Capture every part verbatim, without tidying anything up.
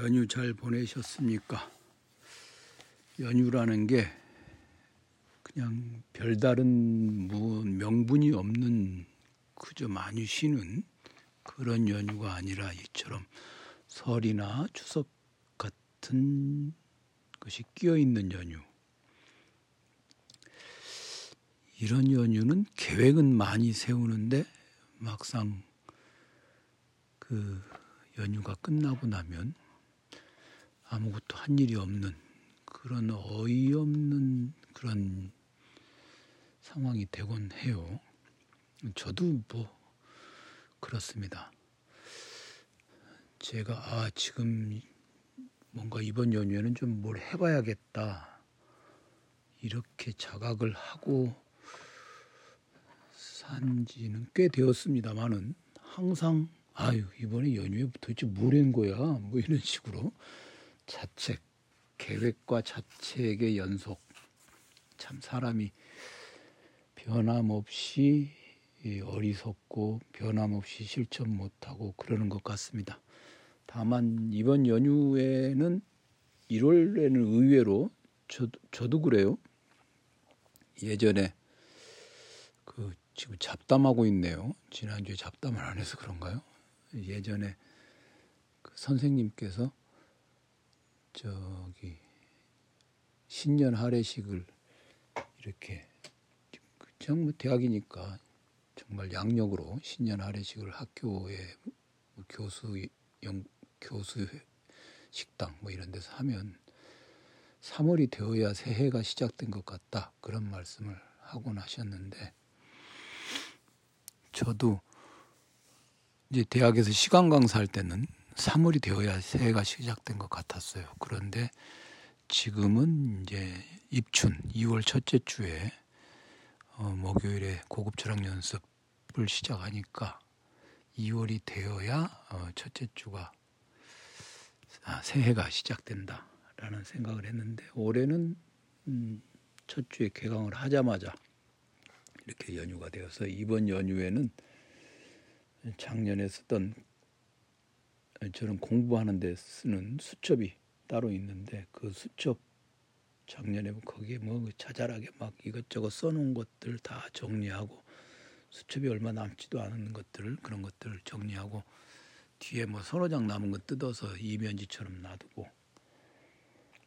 연휴 잘 보내셨습니까? 연휴라는 게 그냥 별다른 뭐 명분이 없는 그저 많이 쉬는 그런 연휴가 아니라 이처럼 설이나 추석 같은 것이 끼어있는 연휴, 이런 연휴는 계획은 많이 세우는데 막상 그 연휴가 끝나고 나면 아무것도 한 일이 없는 그런 어이없는 그런 상황이 되곤 해요. 저도 뭐 그렇습니다. 제가 아 지금 뭔가 이번 연휴에는 좀 뭘 해봐야겠다 이렇게 자각을 하고 산지는 꽤 되었습니다만은 항상 아유 이번에 연휴에 도대체 뭘 한 거야 뭐 이런 식으로 자책, 계획과 자책의 연속, 참 사람이 변함없이 어리석고 변함없이 실천 못하고 그러는 것 같습니다. 다만 이번 연휴에는 일월에는 의외로 저도, 저도 그래요. 예전에 그 지금 잡담하고 있네요. 지난주에 잡담을 안 해서 그런가요? 예전에 그 선생님께서 저기 신년 할례식을 이렇게 정말 대학이니까 정말 양력으로 신년 할례식을 학교에 교수 영, 교수 식당 뭐 이런 데서 하면 삼월이 되어야 새해가 시작된 것 같다 그런 말씀을 하곤 하셨는데, 저도 이제 대학에서 시간 강사할 때는 삼월이 되어야 새해가 시작된 것 같았어요. 그런데 지금은 이제 입춘 이월 첫째 주에 어, 목요일에 고급 철학 연습을 시작하니까 이월이 되어야 어, 첫째 주가 아, 새해가 시작된다라는 생각을 했는데, 올해는 음, 첫 주에 개강을 하자마자 이렇게 연휴가 되어서 이번 연휴에는 작년에 쓰던 저는 공부하는 데 쓰는 수첩이 따로 있는데, 그 수첩 작년에 거기에 뭐 자잘하게 막 이것저것 써놓은 것들 다 정리하고, 수첩이 얼마 남지도 않은 것들 그런 것들 정리하고, 뒤에 뭐 서너 장 남은 거 뜯어서 이면지처럼 놔두고,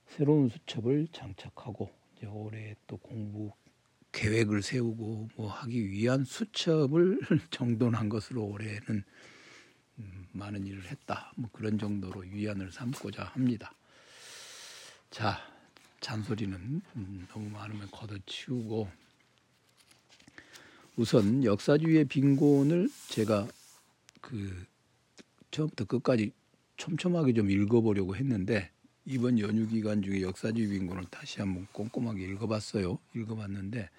새로운 수첩을 장착하고, 이제 올해 또 공부 계획을 세우고 뭐 하기 위한 수첩을 정돈한 것으로 올해는 많은 일을 했다 뭐 그런 정도로 위안을 삼고자 합니다. 자, 잔소리는 너무 많으면 걷어치우고, 우선 역사주의의 빈곤을 제가 그 처음부터 끝까지 촘촘하게 좀 읽어보려고 했는데, 이번 연휴 기간 중에 역사주의 빈곤을 다시 한번 꼼꼼하게 읽어봤어요. 읽어봤는데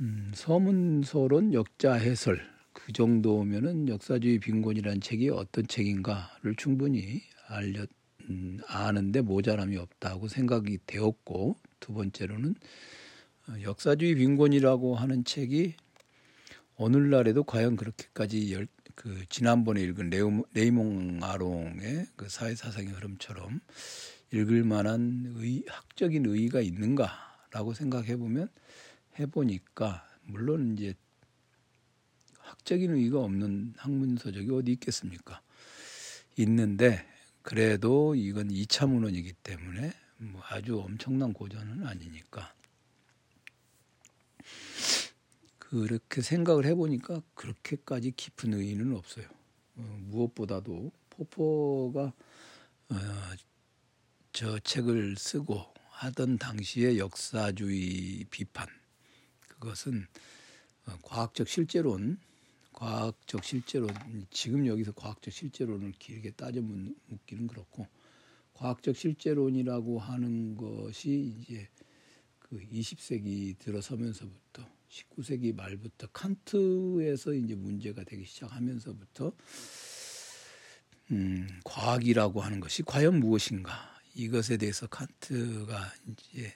음, 서문서론 역자 해설, 그 정도면은 역사주의 빈곤이라는 책이 어떤 책인가를 충분히 알려, 음, 아는데 모자람이 없다고 생각이 되었고, 두 번째로는 역사주의 빈곤이라고 하는 책이 오늘날에도 과연 그렇게까지 열, 그 지난번에 읽은 레오, 레이몽 아롱의 그 사회사상의 흐름처럼 읽을 만한 의, 학적인 의의가 있는가라고 생각해보면 해보니까, 물론 이제 학적인 의의가 없는 학문서적이 어디 있겠습니까? 있는데 그래도 이건 이 차 문헌이기 때문에 뭐 아주 엄청난 고전은 아니니까, 그렇게 생각을 해보니까 그렇게까지 깊은 의의는 없어요. 어, 무엇보다도 포포가 어, 저 책을 쓰고 하던 당시의 역사주의 비판, 그것은 어, 과학적 실제론 과학적 실제론, 지금 여기서 과학적 실제론을 길게 따져 묻기는 그렇고, 과학적 실제론이라고 하는 것이 이제 그 이십 세기 들어서면서부터, 십구 세기 말부터 칸트에서 이제 문제가 되기 시작하면서부터 음, 과학이라고 하는 것이 과연 무엇인가, 이것에 대해서 칸트가 이제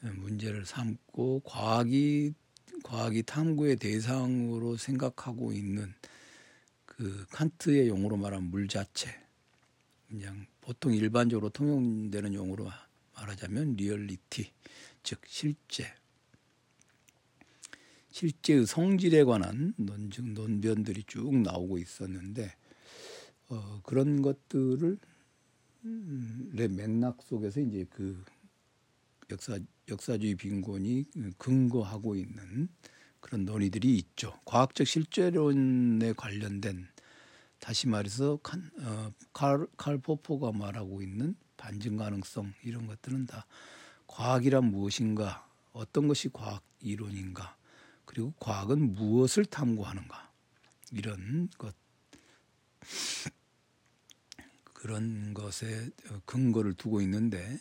문제를 삼고, 과학이 과학이 탐구의 대상으로 생각하고 있는 그 칸트의 용어로 말하면 물자체, 그냥 보통 일반적으로 통용되는 용어로 말하자면 리얼리티, 즉 실제, 실제의 성질에 관한 논증, 논변들이 쭉 나오고 있었는데 어, 그런 것들을 내 맥락 속에서 이제 그 역사 역사주의 빈곤이 근거하고 있는 그런 논의들이 있죠. 과학적 실제론에 관련된, 다시 말해서 칸, 어, 칼, 칼 포포가 말하고 있는 반증 가능성, 이런 것들은 다 과학이란 무엇인가, 어떤 것이 과학 이론인가, 그리고 과학은 무엇을 탐구하는가, 이런 것, 그런 것에 근거를 두고 있는데,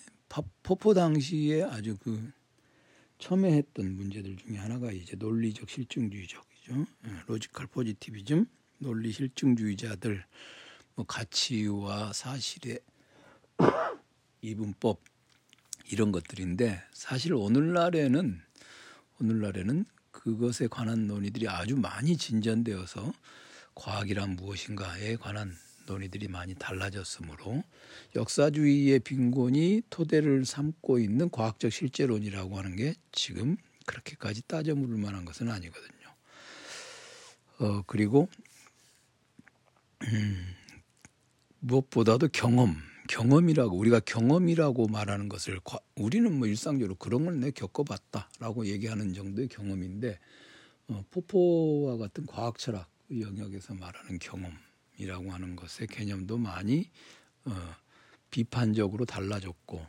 포포 당시에 아주 그 첨예했던 문제들 중에 하나가 이제 논리적 실증주의적이죠. 로지컬 포지티비즘, 논리 실증주의자들, 뭐 가치와 사실의 이분법, 이런 것들인데, 사실 오늘날에는 오늘날에는 그것에 관한 논의들이 아주 많이 진전되어서 과학이란 무엇인가에 관한 논의들이 많이 달라졌으므로 역사주의의 빈곤이 토대를 삼고 있는 과학적 실제론이라고 하는 게 지금 그렇게까지 따져 물을 만한 것은 아니거든요. 어, 그리고 음, 무엇보다도 경험, 경험이라고 우리가 경험이라고 말하는 것을 과, 우리는 뭐 일상적으로 그런 걸 내 겪어봤다라고 얘기하는 정도의 경험인데, 어, 포포와 같은 과학철학 영역에서 말하는 경험이라고 하는 것의 개념도 많이 어, 비판적으로 달라졌고,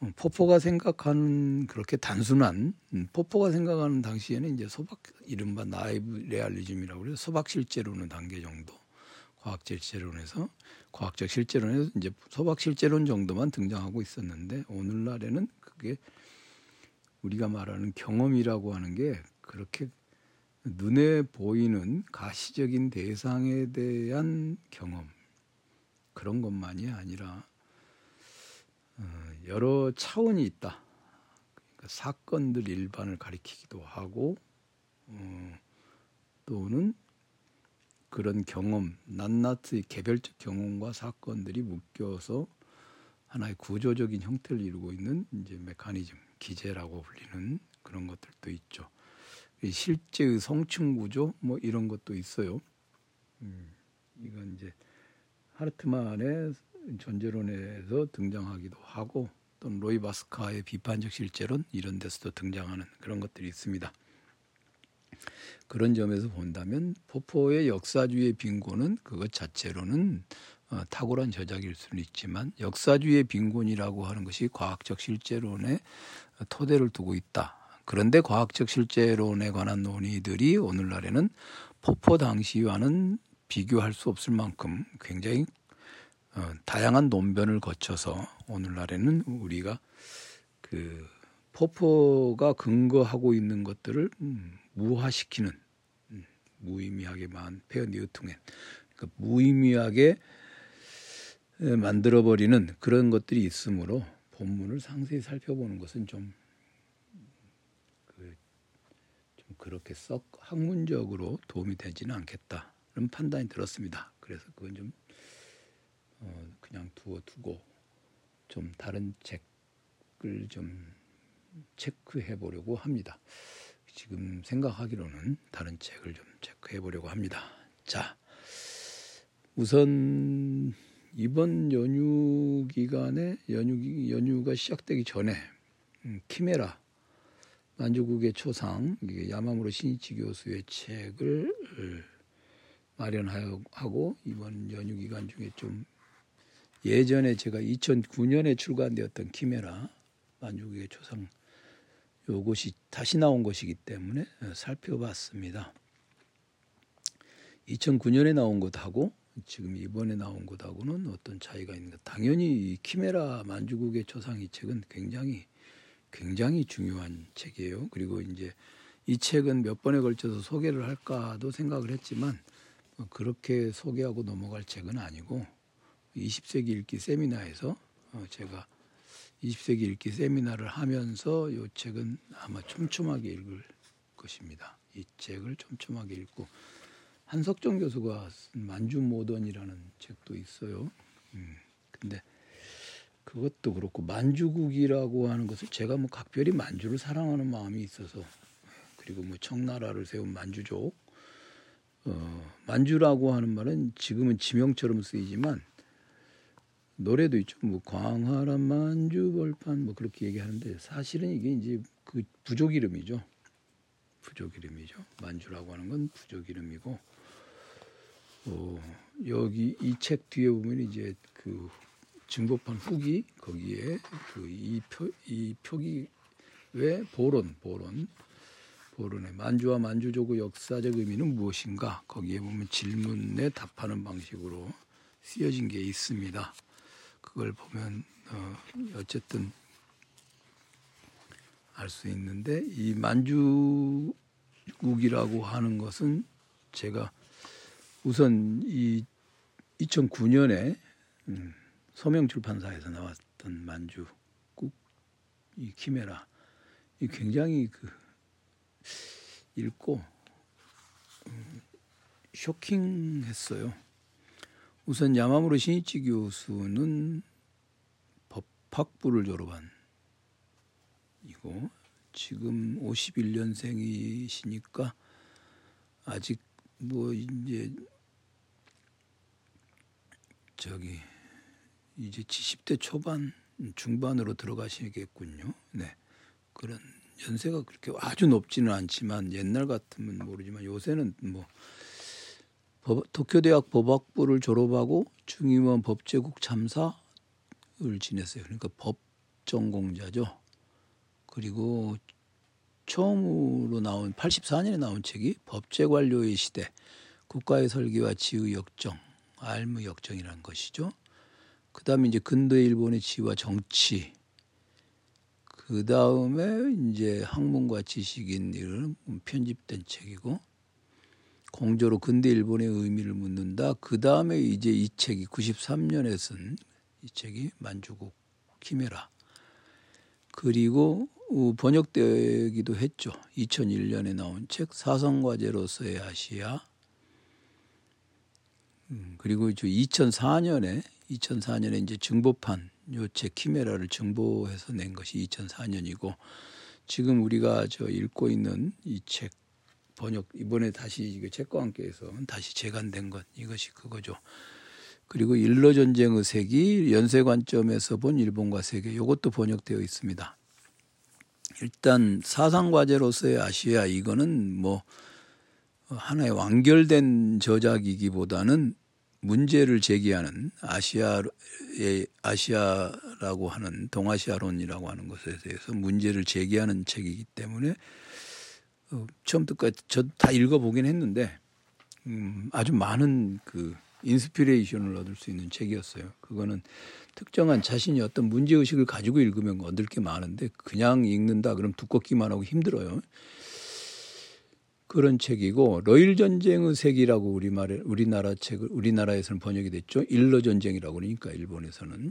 어, 포포가 생각하는 그렇게 단순한 음, 포포가 생각하는 당시에는 이제 소박, 이른바 나이브 레알리즘이라고 그래서 소박 실제로는 단계 정도, 과학 실제론에서 과학적 실제론에서 이제 소박 실제론 정도만 등장하고 있었는데, 오늘날에는 그게 우리가 말하는 경험이라고 하는 게 그렇게 눈에 보이는 가시적인 대상에 대한 경험, 그런 것만이 아니라 여러 차원이 있다. 그러니까 사건들 일반을 가리키기도 하고, 어, 또는 그런 경험, 낱낱의 개별적 경험과 사건들이 묶여서 하나의 구조적인 형태를 이루고 있는 이제 메커니즘, 기제라고 불리는 그런 것들도 있죠. 실제의 성층 구조, 뭐 이런 것도 있어요. 음, 이건 이제 하르트만의 존재론에서 등장하기도 하고, 또는 로이 바스카의 비판적 실제론, 이런 데서도 등장하는 그런 것들이 있습니다. 그런 점에서 본다면 포포의 역사주의의 빈곤은 그것 자체로는 어, 탁월한 저작일 수는 있지만, 역사주의의 빈곤이라고 하는 것이 과학적 실제론에 토대를 두고 있다. 그런데 과학적 실제론에 관한 논의들이 오늘날에는 포포 당시와는 비교할 수 없을 만큼 굉장히 어, 다양한 논변을 거쳐서 오늘날에는 우리가 그 포포가 근거하고 있는 것들을 음, 무화시키는, 음, 무의미하게만 페어니우퉁엔, 그러니까 무의미하게 에, 만들어버리는 그런 것들이 있으므로 본문을 상세히 살펴보는 것은 좀, 그, 좀 그렇게 썩 학문적으로 도움이 되지는 않겠다는 판단이 들었습니다. 그래서 그건 좀 어, 그냥 두어두고 좀 다른 책을 좀 체크해 보려고 합니다. 지금 생각하기로는 다른 책을 좀 체크해 보려고 합니다. 자, 우선 이번 연휴 기간에 연휴, 연휴가 시작되기 전에 음, 키메라 만주국의 초상, 이게 야마무로 신이치 교수의 책을 마련하고, 이번 연휴 기간 중에 좀 예전에 제가 이천구 년에 출간되었던 키메라 만주국의 초상, 요것이 다시 나온 것이기 때문에 살펴봤습니다. 이천구 년에 나온 것하고 지금 이번에 나온 것하고는 어떤 차이가 있는가? 당연히 이 키메라 만주국의 초상, 이 책은 굉장히 굉장히 중요한 책이에요. 그리고 이제 이 책은 몇 번에 걸쳐서 소개를 할까도 생각을 했지만 그렇게 소개하고 넘어갈 책은 아니고, 이십 세기 읽기 세미나에서 제가 이십 세기 읽기 세미나를 하면서 이 책은 아마 촘촘하게 읽을 것입니다. 이 책을 촘촘하게 읽고, 한석정 교수가 쓴 만주모던이라는 책도 있어요. 음, 근데 그것도 그렇고 만주국이라고 하는 것은 제가 뭐 각별히 만주를 사랑하는 마음이 있어서, 그리고 뭐 청나라를 세운 만주족, 어, 만주라고 하는 말은 지금은 지명처럼 쓰이지만 노래도 있죠. 뭐 광활한 만주 벌판 뭐 그렇게 얘기하는데 사실은 이게 이제 그 부족 이름이죠. 부족 이름이죠. 만주라고 하는 건 부족 이름이고, 어, 여기 이 책 뒤에 보면 이제 그 증거판 후기 거기에 그 이 표 이 표기 왜 보론 보론 보론의 만주와 만주족의 역사적 의미는 무엇인가, 거기에 보면 질문에 답하는 방식으로 쓰여진 게 있습니다. 그걸 보면 어, 어쨌든 알 수 있는데, 이 만주국이라고 하는 것은 제가 우선 이 이천구 년에 음, 서명출판사에서 나왔던 만주국, 이 키메라, 이 굉장히 그 읽고 음, 쇼킹했어요. 우선 야마무로 신이치 교수는 법학부를 졸업한 이고, 지금 오십일 년생이시니까 아직 뭐 이제 저기 이제 칠십 대 초반 중반으로 들어가시겠군요. 네, 그런 연세가 그렇게 아주 높지는 않지만 옛날 같으면 모르지만 요새는 뭐 도쿄대학 법학부를 졸업하고 중의원 법제국 참사를 지냈어요. 그러니까 법 전공자죠. 그리고 처음으로 나온 팔십사 년에 나온 책이 법제관료의 시대, 국가의 설계와 지의 역정, 알무 역정이라는 것이죠. 그 다음에 이제 근대 일본의 지와 정치, 그 다음에 이제 학문과 지식인들은 편집된 책이고, 공저로 근대 일본의 의미를 묻는다. 그 다음에 이제 이 책이 구십삼 년에 쓴 이 책이 만주국 키메라. 그리고 번역되기도 했죠. 이천일 년에 나온 책 사성과제로서의 아시아. 그리고 이천사 년에 이천사 년에 이제 증보판 요 책 키메라를 증보해서 낸 것이 이천사 년이고, 지금 우리가 저 읽고 있는 이 책 번역, 이번에 다시 이거 책과 함께해서 다시 재간된 것, 이것이 그거죠. 그리고 일러 전쟁의 세기, 연쇄 관점에서 본 일본과 세계, 이것도 번역되어 있습니다. 일단 사상 과제로서의 아시아, 이거는 뭐 하나의 완결된 저작이기보다는 문제를 제기하는 아시아의 아시아라고 하는 동아시아론이라고 하는 것에 대해서 문제를 제기하는 책이기 때문에. 어, 처음부터까지 저 다 읽어보긴 했는데 음, 아주 많은 그 인스피레이션을 얻을 수 있는 책이었어요. 그거는 특정한 자신이 어떤 문제의식을 가지고 읽으면 얻을 게 많은데 그냥 읽는다 그럼 두껍기만 하고 힘들어요. 그런 책이고, 러일전쟁의 세기라고 우리말 우리나라 책을 우리나라에서는 번역이 됐죠. 일러전쟁이라고 그러니까 일본에서는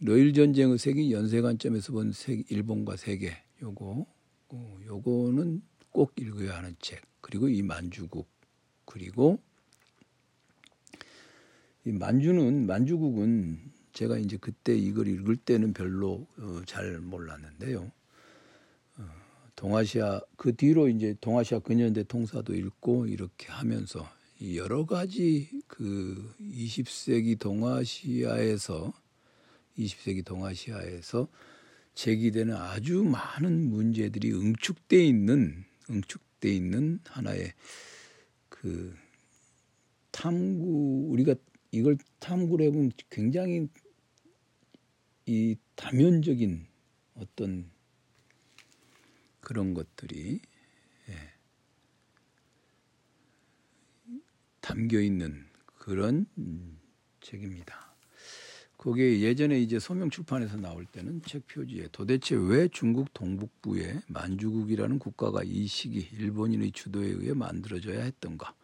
러일전쟁의 세기, 연쇄관점에서 본 세기, 일본과 세계, 요거 어, 요거는 꼭 읽어야 하는 책. 그리고 이 만주국, 그리고 이 만주는 만주국은 제가 이제 그때 이걸 읽을 때는 별로 어, 잘 몰랐는데요. 어, 동아시아 그 뒤로 이제 동아시아 근현대 통사도 읽고 이렇게 하면서 여러 가지 그 이십 세기 동아시아에서 이십 세기 동아시아에서 제기되는 아주 많은 문제들이 응축돼 있는. 응축돼 있는 하나의 그 탐구, 우리가 이걸 탐구를 해보면 굉장히 이 다면적인 어떤 그런 것들이 예, 담겨 있는 그런 음, 책입니다. 그게 예전에 이제 서명출판에서 나올 때는 책 표지에 도대체 왜 중국 동북부에 만주국이라는 국가가 이 시기 일본인의 주도에 의해 만들어져야 했던가,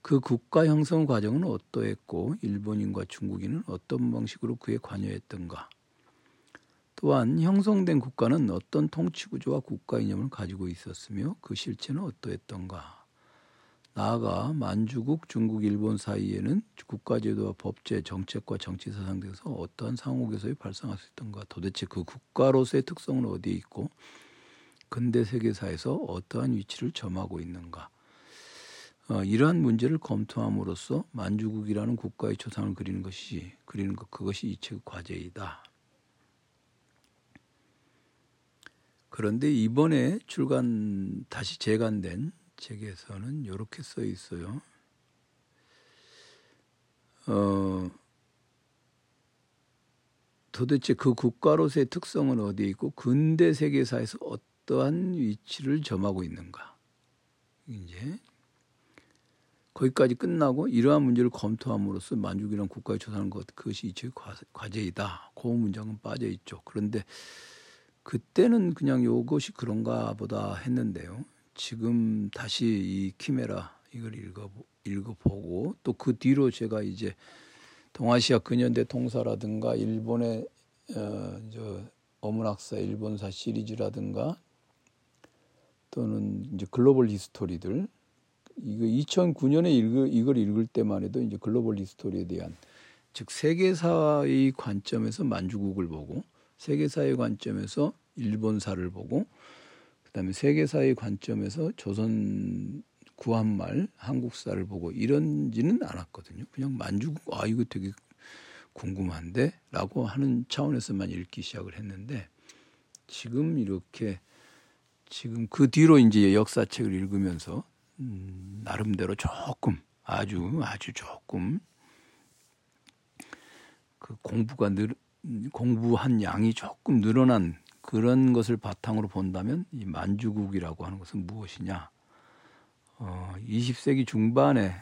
그 국가 형성 과정은 어떠했고 일본인과 중국인은 어떤 방식으로 그에 관여했던가, 또한 형성된 국가는 어떤 통치구조와 국가이념을 가지고 있었으며 그 실체는 어떠했던가, 나아가 만주국, 중국, 일본 사이에는 국가제도와 법제, 정책과 정치사상 등에서 어떠한 상호교섭이 발생할 수 있던가, 도대체 그 국가로서의 특성은 어디에 있고 근대 세계사에서 어떠한 위치를 점하고 있는가, 어, 이러한 문제를 검토함으로써 만주국이라는 국가의 초상을 그리는 것이 그리는 것, 그것이 이 책의 과제이다. 그런데 이번에 출간 다시 재간된 책에서는 이렇게 써 있어요. 어, 도대체 그 국가로서의 특성은 어디에 있고 근대 세계사에서 어떠한 위치를 점하고 있는가. 이제 거기까지 끝나고 이러한 문제를 검토함으로써 만주국이란 국가의 초상을 것, 그것이 이 책의 과제이다. 그 문장은 빠져 있죠. 그런데 그때는 그냥 이것이 그런가 보다 했는데요. 지금 다시 이 키메라 이걸 읽어 읽어보고 또 그 뒤로 제가 이제 동아시아 근현대 통사라든가 일본의 어, 저 어문학사 일본사 시리즈라든가 또는 이제 글로벌 히스토리들, 이거 이천구 년에 읽을, 이걸 읽을 때만 해도 이제 글로벌 히스토리에 대한, 즉 세계사의 관점에서 만주국을 보고, 세계사의 관점에서 일본사를 보고, 그다음에 세계사의 관점에서 조선 구한말 한국사를 보고 이런지는 않았거든요. 그냥 만주국, 아 이거 되게 궁금한데 라고 하는 차원에서만 읽기 시작을 했는데, 지금 이렇게 지금 그 뒤로 이제 역사책을 읽으면서 음, 나름대로 조금 아주 아주 조금 그 공부가 늘 공부한 양이 조금 늘어난 그런 것을 바탕으로 본다면 이 만주국이라고 하는 것은 무엇이냐? 어, 이십 세기 중반에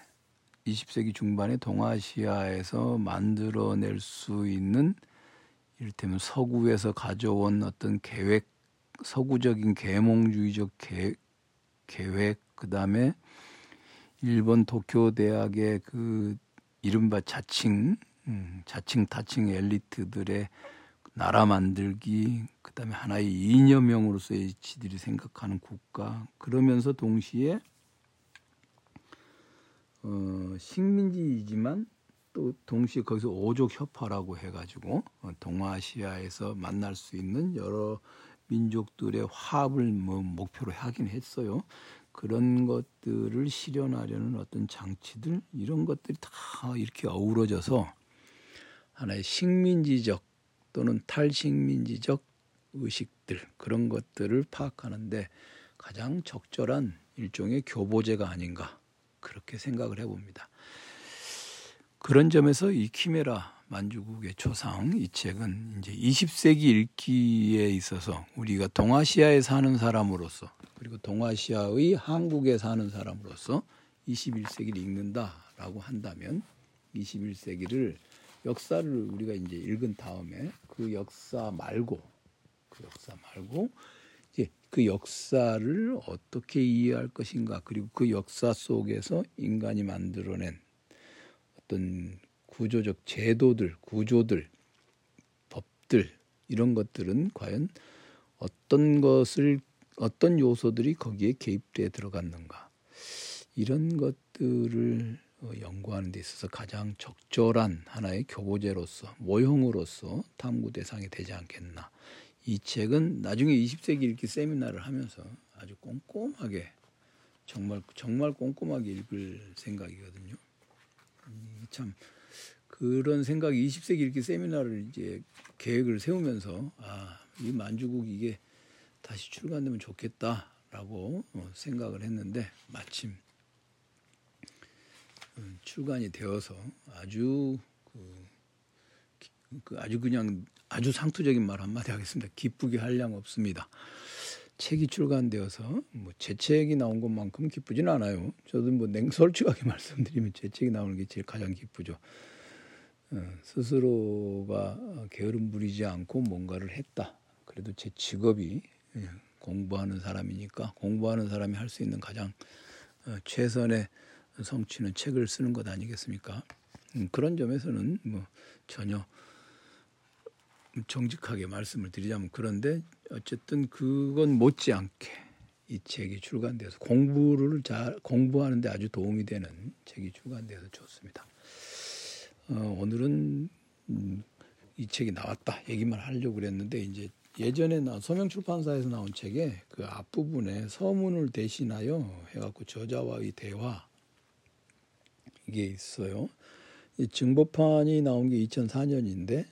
이십 세기 중반에 동아시아에서 만들어낼 수 있는, 이를테면 서구에서 가져온 어떤 계획, 서구적인 계몽주의적 계획, 계획 그다음에 일본 도쿄 대학의 그 이른바 자칭 음, 자칭 타칭 엘리트들의 나라 만들기, 그다음에 하나의 이념형으로서의 지들이 생각하는 국가, 그러면서 동시에 어, 식민지이지만 또 동시에 거기서 오족협화라고 해가지고 동아시아에서 만날 수 있는 여러 민족들의 화합을 뭐 목표로 하긴 했어요. 그런 것들을 실현하려는 어떤 장치들, 이런 것들이 다 이렇게 어우러져서 하나의 식민지적 또는 탈식민지적 의식들, 그런 것들을 파악하는데 가장 적절한 일종의 교보제가 아닌가, 그렇게 생각을 해봅니다. 그런 점에서 이 키메라 만주국의 초상, 이 책은 이제 이십 세기 읽기에 있어서 우리가 동아시아에 사는 사람으로서, 그리고 동아시아의 한국에 사는 사람으로서 이십일 세기를 읽는다라고 한다면 이십일 세기를 역사를 우리가 이제 읽은 다음에 그 역사 말고 그 역사 말고 이제 그 역사를 어떻게 이해할 것인가, 그리고 그 역사 속에서 인간이 만들어낸 어떤 구조적 제도들, 구조들, 법들, 이런 것들은 과연 어떤 것을, 어떤 요소들이 거기에 개입돼 들어갔는가, 이런 것들을 연구하는 데 있어서 가장 적절한 하나의 교보제로서, 모형으로서 탐구 대상이 되지 않겠나. 이 책은 나중에 이십 세기 읽기 세미나를 하면서 아주 꼼꼼하게, 정말 정말 꼼꼼하게 읽을 생각이거든요. 참 그런 생각이 이십 세기 읽기 세미나를 이제 계획을 세우면서, 아, 이 만주국 이게 다시 출간되면 좋겠다라고 생각을 했는데 마침 출간이 되어서 아주 그 아주 그냥 아주 상투적인 말 한마디 하겠습니다. 기쁘게 할 양 없습니다. 책이 출간되어서 뭐 제 책이 나온 것만큼 기쁘지는 않아요. 저도 뭐 냉, 솔직하게 말씀드리면 제 책이 나오는 게 제일 가장 기쁘죠. 스스로가 게으름 부리지 않고 뭔가를 했다. 그래도 제 직업이 공부하는 사람이니까 공부하는 사람이 할 수 있는 가장 최선의 성취는 책을 쓰는 것 아니겠습니까? 그런 점에서는 뭐 전혀 정직하게 말씀을 드리자면, 그런데 어쨌든 그건 못지않게 이 책이 출간돼서 공부를 잘 공부하는데 아주 도움이 되는 책이 출간돼서 좋습니다. 어, 오늘은 음, 이 책이 나왔다 얘기만 하려고 그랬는데, 이제 예전에 나 소명출판사에서 나온 책에 그 앞부분에 서문을 대신하여 해갖고 저자와의 대화 이게 있어요. 이 증보판이 나온 게 이천사 년인데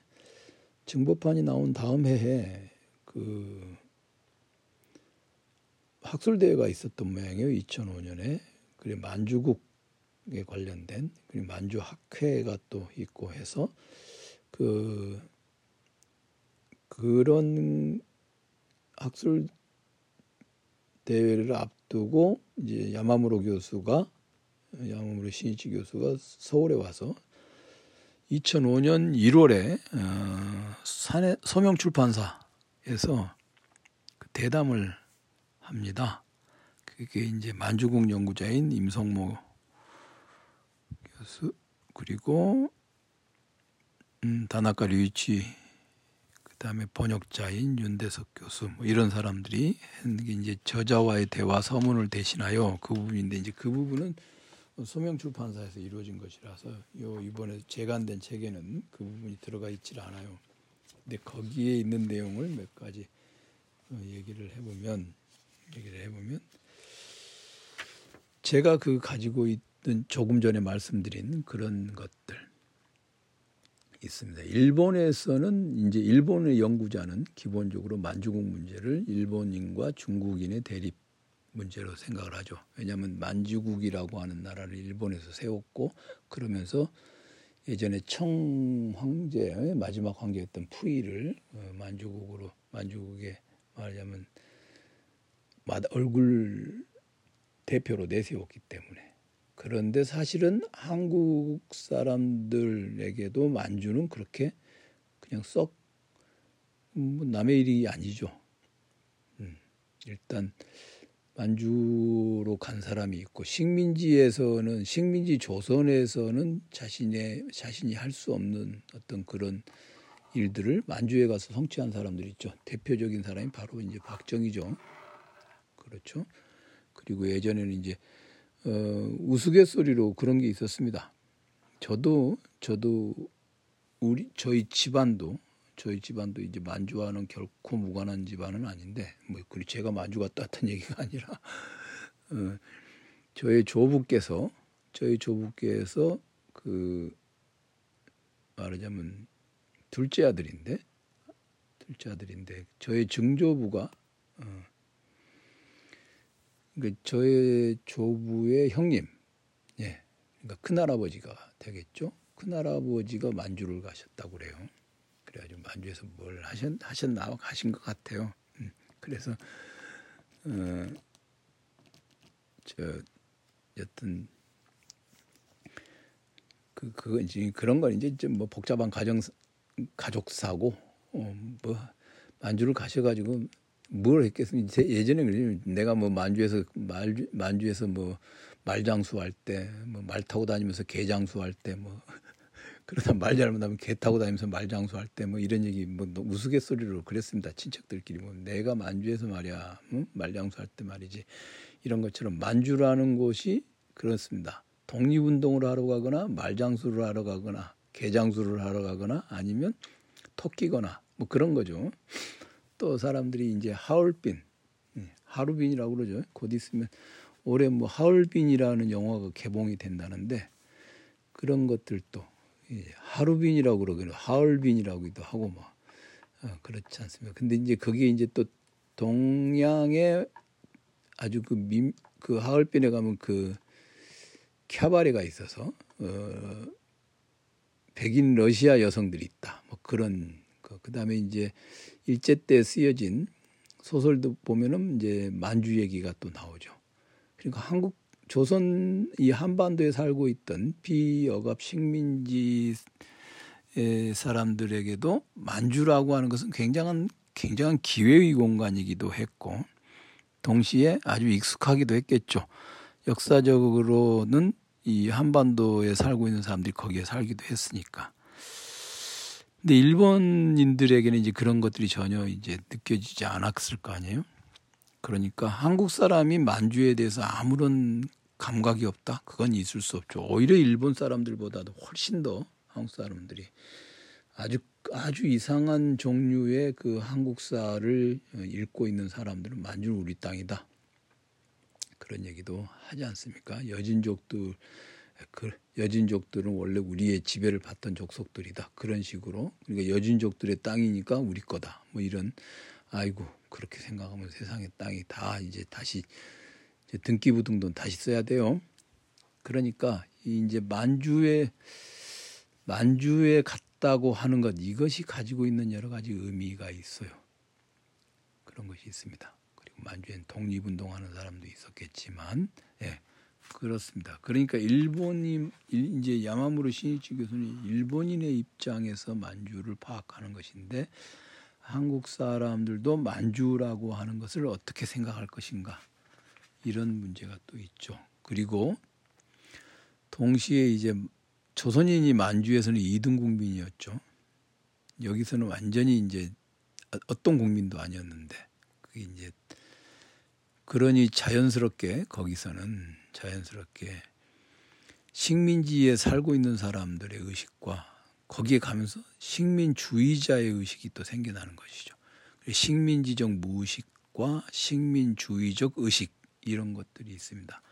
증보판이 나온 다음 해에 그 학술대회가 있었던 모양이에요. 이천오 년에. 그리고 만주국에 관련된, 그리고 만주학회가 또 있고 해서 그 그런 학술 대회를 앞두고 이제 야마무로 교수가 야마무로 신이치 교수가 서울에 와서 이천오 년 일월에 어, 소명출판사에서 그 대담을 합니다. 그게 이제 만주국 연구자인 임성모 교수, 그리고 음, 다나카 류이치, 그다음에 번역자인 윤대석 교수, 뭐 이런 사람들이 이제 저자와의 대화 서문을 대신하여 그 부분인데, 이제 그 부분은 소명출판사에서 이루어진 것이라서 요 이번에 재간된 책에는 그 부분이 들어가 있질 않아요. 근데 거기에 있는 내용을 몇 가지 얘기를 해보면 얘기를 해보면 제가 그 가지고 있던 조금 전에 말씀드린 그런 것들 있습니다. 일본에서는 이제 일본의 연구자는 기본적으로 만주국 문제를 일본인과 중국인의 대립 문제로 생각을 하죠. 왜냐하면 만주국이라고 하는 나라를 일본에서 세웠고, 그러면서 예전에 청 황제의 마지막 황제였던 푸이를 만주국으로, 만주국에 말하자면 얼굴 대표로 내세웠기 때문에. 그런데 사실은 한국 사람들에게도 만주는 그렇게 그냥 썩 뭐 남의 일이 아니죠. 음, 일단 만주로 간 사람이 있고, 식민지에서는 식민지 조선에서는 자신의 자신이 할 수 없는 어떤 그런 일들을 만주에 가서 성취한 사람들이 있죠. 대표적인 사람이 바로 이제 박정희죠. 그렇죠. 그리고 예전에는 이제 어, 우스갯소리로 그런 게 있었습니다. 저도 저도 우리 저희 집안도 저희 집안도 이제 만주와는 결코 무관한 집안은 아닌데, 뭐 그리 제가 만주 갔다 왔던 얘기가 아니라 어, 저희 조부께서 저희 조부께서 그 말하자면 둘째 아들인데 둘째 아들인데 저희 증조부가 어, 그러니까 저의 조부의 형님, 예, 그러니까 큰할아버지가 되겠죠. 큰할아버지가 만주를 가셨다고 그래요. 그래가지고 만주에서 뭘 하셨, 하셨나 가신 것 같아요. 음, 그래서 어, 저 여튼 그 그거 이제 그런 건 이제 좀 뭐 복잡한 가정 가족사고 어, 뭐 만주를 가셔가지고. 뭘 했겠습니까? 예전에 그랬죠. 내가 뭐 만주에서 말 만주에서 뭐 말장수할 때, 뭐 말 타고 다니면서 개장수할 때, 뭐 그러다 말 잘못하면 개 타고 다니면서 말장수할 때, 뭐 이런 얘기 뭐 우스갯소리로 그랬습니다. 친척들끼리 뭐 내가 만주에서 말이야, 응? 말장수할 때 말이지, 이런 것처럼 만주라는 곳이 그렇습니다. 독립운동을 하러 가거나 말장수를 하러 가거나 개장수를 하러 가거나 아니면 토끼거나 뭐 그런 거죠. 또 사람들이 이제 하얼빈, 하얼빈이라고 그러죠. 곧 있으면 올해 뭐 하얼빈이라는 영화가 개봉이 된다는데, 그런 것들도 하얼빈이라고 그러기도 하얼빈이라고도 하고 막 그렇지 않습니까? 근데 이제 그게 이제 또 동양의 아주 그 민, 그 하얼빈에 가면 그 캬바레가 있어서 어, 백인 러시아 여성들이 있다. 뭐 그런. 그 다음에 이제 일제 때 쓰여진 소설도 보면은 이제 만주 얘기가 또 나오죠. 그러니까 한국 조선 이 한반도에 살고 있던 비억압 식민지 사람들에게도 만주라고 하는 것은 굉장한 굉장한 기회의 공간이기도 했고, 동시에 아주 익숙하기도 했겠죠. 역사적으로는 이 한반도에 살고 있는 사람들이 거기에 살기도 했으니까. 근데 일본인들에게는 이제 그런 것들이 전혀 이제 느껴지지 않았을 거 아니에요. 그러니까 한국 사람이 만주에 대해서 아무런 감각이 없다? 그건 있을 수 없죠. 오히려 일본 사람들보다도 훨씬 더 한국 사람들이 아주 아주 이상한 종류의 그 한국사를 읽고 있는 사람들은 만주는 우리 땅이다. 그런 얘기도 하지 않습니까? 여진족들 그 여진족들은 원래 우리의 지배를 받던 족속들이다. 그런 식으로. 그러니까 여진족들의 땅이니까 우리 거다. 뭐 이런. 아이고, 그렇게 생각하면 세상의 땅이 다 이제 다시 이제 등기부등본 다시 써야 돼요. 그러니까 이제 만주에 만주에 갔다고 하는 것, 이것이 가지고 있는 여러 가지 의미가 있어요. 그런 것이 있습니다. 그리고 만주엔 독립운동하는 사람도 있었겠지만, 예. 그렇습니다. 그러니까 일본이 이제 야마무로 신이치 교수는 일본인의 입장에서 만주를 파악하는 것인데 한국 사람들도 만주라고 하는 것을 어떻게 생각할 것인가 이런 문제가 또 있죠. 그리고 동시에 이제 조선인이 만주에서는 이등 국민이었죠. 여기서는 완전히 이제 어떤 국민도 아니었는데 그게 이제 그러니 자연스럽게 거기서는 자연스럽게 식민지에 살고 있는 사람들의 의식과 거기에 가면서 식민주의자의 의식이 또 생겨나는 것이죠. 식민지적 무의식과 식민주의적 의식 이런 것들이 있습니다.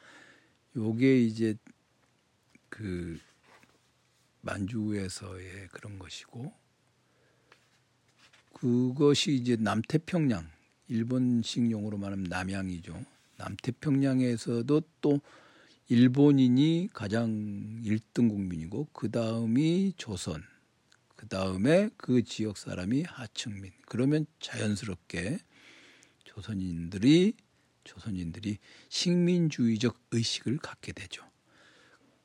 요게 이제 그 만주에서의 그런 것이고 그것이 이제 남태평양 일본식 용어로 말하면 남양이죠. 남태평양에서도 또 일본인이 가장 일등 국민이고 그 다음이 조선, 그 다음에 그 지역 사람이 하층민. 그러면 자연스럽게 조선인들이 조선인들이 식민주의적 의식을 갖게 되죠.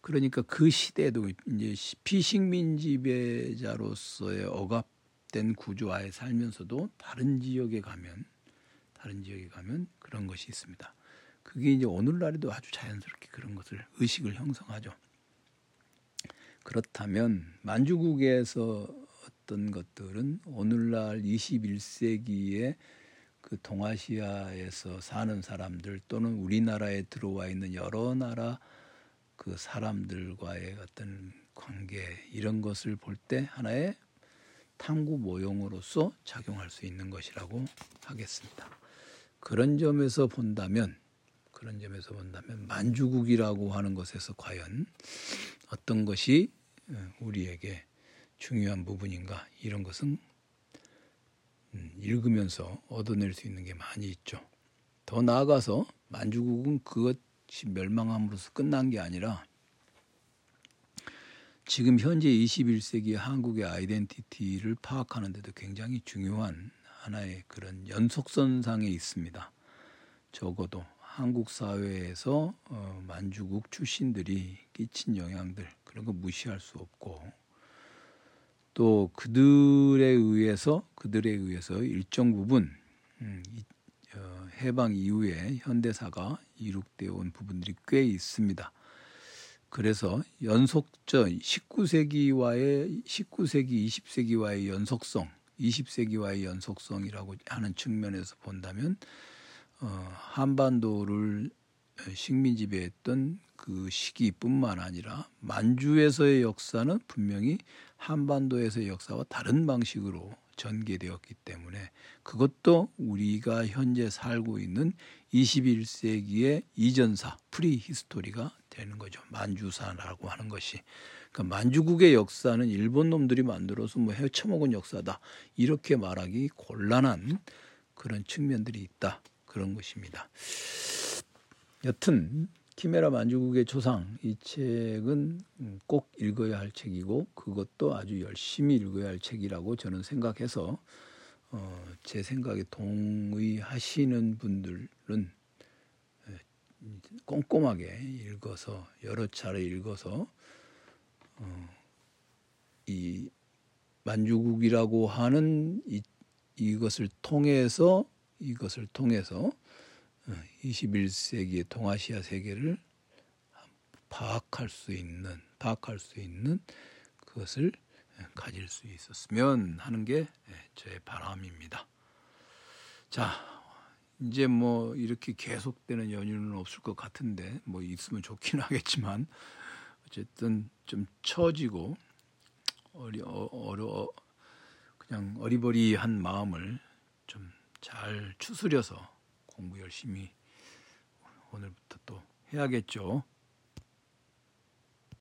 그러니까 그 시대도 이제 피식민 지배자로서의 억압된 구조하에 살면서도 다른 지역에 가면 다른 지역에 가면 그런 것이 있습니다. 그게 이제 오늘날에도 아주 자연스럽게 그런 것을 의식을 형성하죠. 그렇다면 만주국에서 어떤 것들은 오늘날 이십일 세기에 그 동아시아에서 사는 사람들 또는 우리나라에 들어와 있는 여러 나라 그 사람들과의 어떤 관계 이런 것을 볼 때 하나의 탐구 모형으로서 작용할 수 있는 것이라고 하겠습니다. 그런 점에서 본다면 그런 점에서 본다면 만주국이라고 하는 것에서 과연 어떤 것이 우리에게 중요한 부분인가 이런 것은 읽으면서 얻어낼 수 있는 게 많이 있죠. 더 나아가서 만주국은 그것이 멸망함으로써 끝난 게 아니라 지금 현재 이십일 세기 한국의 아이덴티티를 파악하는 데도 굉장히 중요한 하나의 그런 연속선상에 있습니다. 적어도 한국 사회에서 만주국 출신들이 끼친 영향들 그런 거 무시할 수 없고 또 그들에 의해서 그들에 의해서 일정 부분 해방 이후에 현대사가 이룩되어 온 부분들이 꽤 있습니다. 그래서 연속적 십구 세기와의 십구 세기 이십 세기와의 연속성, 이십 세기와의 연속성이라고 하는 측면에서 본다면 어, 한반도를 식민 지배했던 그 시기뿐만 아니라 만주에서의 역사는 분명히 한반도에서의 역사와 다른 방식으로 전개되었기 때문에 그것도 우리가 현재 살고 있는 이십일 세기의 이전사, 프리히스토리가 되는 거죠. 만주사라고 하는 것이. 그러니까 만주국의 역사는 일본 놈들이 만들어서 뭐 헤쳐먹은 역사다. 이렇게 말하기 곤란한 그런 측면들이 있다. 그런 것입니다. 여튼 키메라 만주국의 초상 이 책은 꼭 읽어야 할 책이고 그것도 아주 열심히 읽어야 할 책이라고 저는 생각해서 어, 제 생각에 동의하시는 분들은 꼼꼼하게 읽어서 여러 차례 읽어서 어, 이 만주국이라고 하는 이, 이것을 통해서 이것을 통해서 이십일 세기의 동아시아 세계를 파악할 수 있는 파악할 수 있는 그것을 가질 수 있었으면 하는 게 저의 바람입니다. 자, 이제 뭐 이렇게 계속되는 연유는 없을 것 같은데 뭐 있으면 좋긴 하겠지만 어쨌든 좀 처지고 어리 어려 그냥 어리버리한 마음을 좀 잘 추스려서 공부 열심히 오늘부터 또 해야겠죠.